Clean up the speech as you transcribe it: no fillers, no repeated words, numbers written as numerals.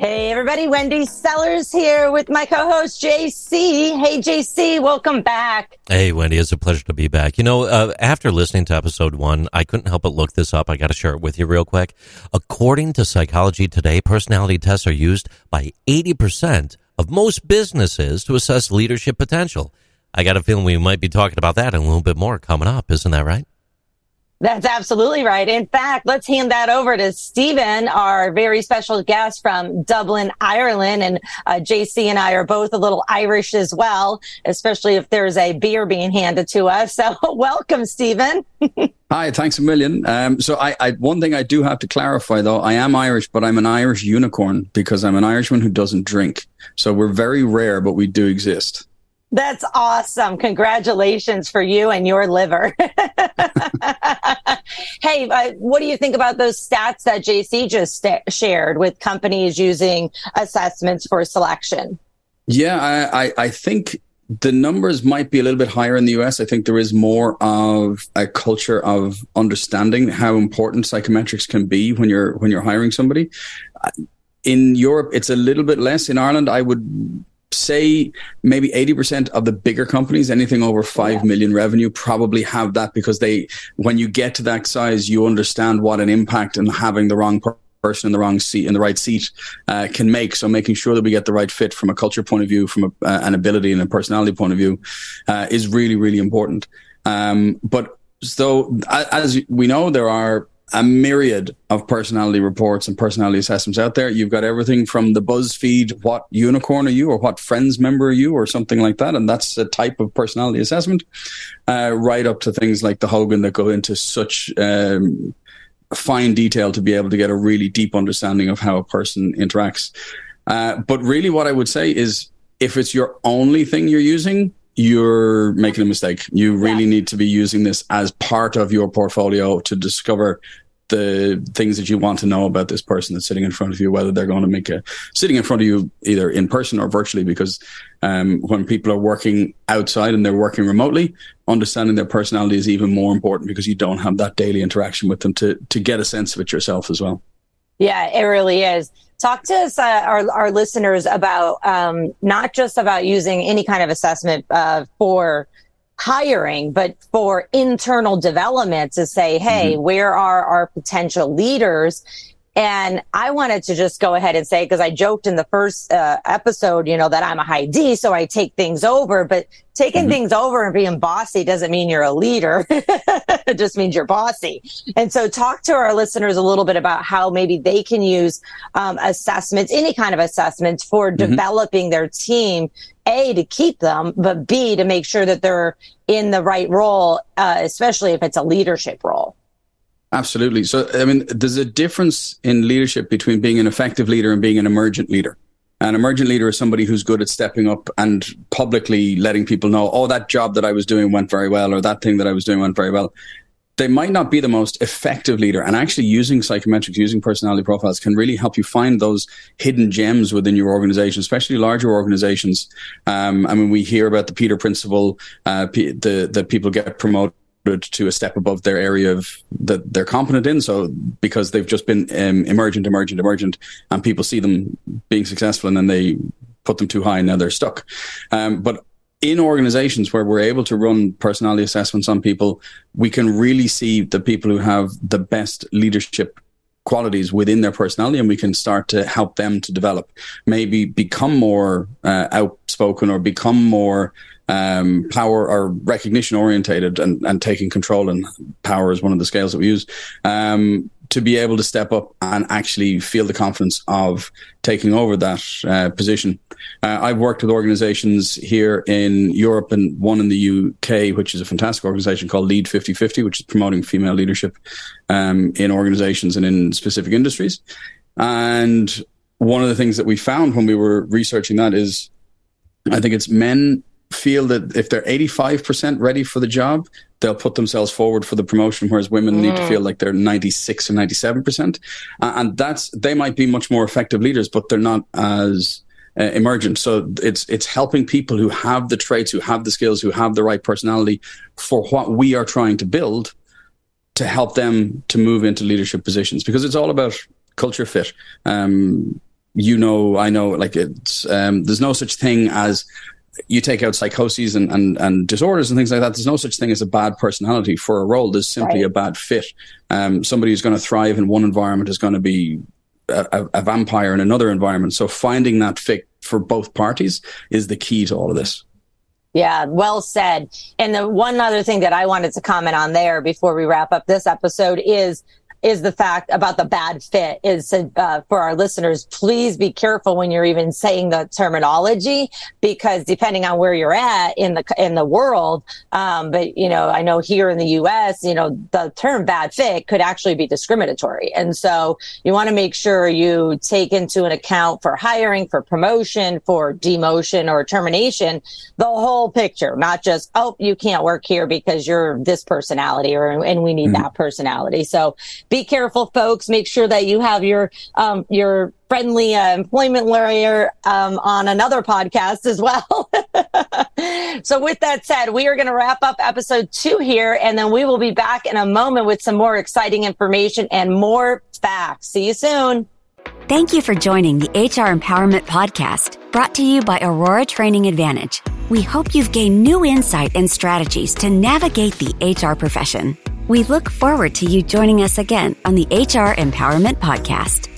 Hey, everybody. Wendy Sellers here with my co-host, JC. Hey, JC, welcome back. Hey, Wendy. It's a pleasure to be back. You know, after listening to episode one, I couldn't help but look this up. I got to share it with you real quick. According to Psychology Today, personality tests are used by 80% of most businesses to assess leadership potential. I got a feeling we might be talking about that and a little bit more coming up. Isn't that right? That's absolutely right. In fact, let's hand that over to Stephen, our very special guest from Dublin, Ireland. And JC and I are both a little Irish as well, especially if there's a beer being handed to us. So welcome, Stephen. Hi, thanks a million. So one thing I do have to clarify, though, I am Irish, but I'm an Irish unicorn because I'm an Irishman who doesn't drink. So we're very rare, but we do exist. That's awesome. Congratulations for you and your liver. Hey, what do you think about those stats that JC just shared with companies using assessments for selection? Yeah, I think the numbers might be a little bit higher in the US. I think there is more of a culture of understanding how important psychometrics can be when you're hiring somebody. In Europe, it's a little bit less. In Ireland, I would say maybe 80% of the bigger companies, anything over 5 million revenue, probably have that because when you get to that size, you understand what an impact and having the wrong person in the wrong seat, in the right seat, can make. So making sure that we get the right fit from a culture point of view, from an ability and a personality point of view, is really, really important. But so as we know, there are a myriad of personality reports and personality assessments out there. You've got everything from the BuzzFeed, what unicorn are you, or what Friends member are you, or something like that. And that's a type of personality assessment, right up to things like the Hogan that go into such fine detail to be able to get a really deep understanding of how a person interacts. But really what I would say is if it's your only thing you're using, you're making a mistake. You really need to be using this as part of your portfolio to discover the things that you want to know about this person that's sitting in front of you, whether they're going to make sitting in front of you either in person or virtually, because when people are working outside and they're working remotely, understanding their personality is even more important because you don't have that daily interaction with them to get a sense of it yourself as well. Yeah, it really is. Talk to us, our listeners, about not just about using any kind of assessment for hiring, but for internal development to say, hey, where are our potential leaders? And I wanted to just go ahead and say, because I joked in the first episode, you know, that I'm a high D, so I take things over. But taking things over and being bossy doesn't mean you're a leader. It just means you're bossy. And so talk to our listeners a little bit about how maybe they can use assessments, any kind of assessments, for developing their team, A, to keep them, but B, to make sure that they're in the right role, especially if it's a leadership role. Absolutely. So, I mean, there's a difference in leadership between being an effective leader and being an emergent leader. An emergent leader is somebody who's good at stepping up and publicly letting people know, oh, that job that I was doing went very well, or that thing that I was doing went very well. They might not be the most effective leader. And actually using psychometrics, using personality profiles can really help you find those hidden gems within your organization, especially larger organizations. I mean, we hear about the Peter Principle, the people get promoted to a step above their area of that they're competent in. So because they've just been emergent, and people see them being successful and then they put them too high and now they're stuck. But in organizations where we're able to run personality assessments on people, we can really see the people who have the best leadership qualities within their personality, and we can start to help them to develop, maybe become more outspoken or become more power or recognition orientated and taking control, and power is one of the scales that we use, to be able to step up and actually feel the confidence of taking over that position. I've worked with organizations here in Europe and one in the UK, which is a fantastic organization called Lead 5050, which is promoting female leadership in organizations and in specific industries. And one of the things that we found when we were researching that is I think it's men feel that if they're 85% ready for the job, they'll put themselves forward for the promotion, whereas women need to feel like they're 96 or 97%. And they might be much more effective leaders, but they're not as emergent. So it's helping people who have the traits, who have the skills, who have the right personality for what we are trying to build, to help them to move into leadership positions, because it's all about culture fit. I know, like, it's there's no such thing as, you take out psychoses and disorders and things like that, there's no such thing as a bad personality for a role. There's simply a bad fit. Somebody who's going to thrive in one environment is going to be a vampire in another environment. So finding that fit for both parties is the key to all of this. Yeah, well said. And the one other thing that I wanted to comment on there before we wrap up this episode is the fact about the bad fit is, for our listeners, please be careful when you're even saying the terminology, because depending on where you're at in the world, but I know here in the US, the term bad fit could actually be discriminatory. And so you want to make sure you take into an account for hiring, for promotion, for demotion or termination, the whole picture, not just, oh, you can't work here because you're this personality and we need that personality. So be careful, folks. Make sure that you have your friendly employment lawyer on another podcast as well. So with that said, we are going to wrap up episode 2 here, and then we will be back in a moment with some more exciting information and more facts. See you soon. Thank you for joining the HR Empowerment Podcast, brought to you by Aurora Training Advantage. We hope you've gained new insight and strategies to navigate the HR profession. We look forward to you joining us again on the HR Empowerment Podcast.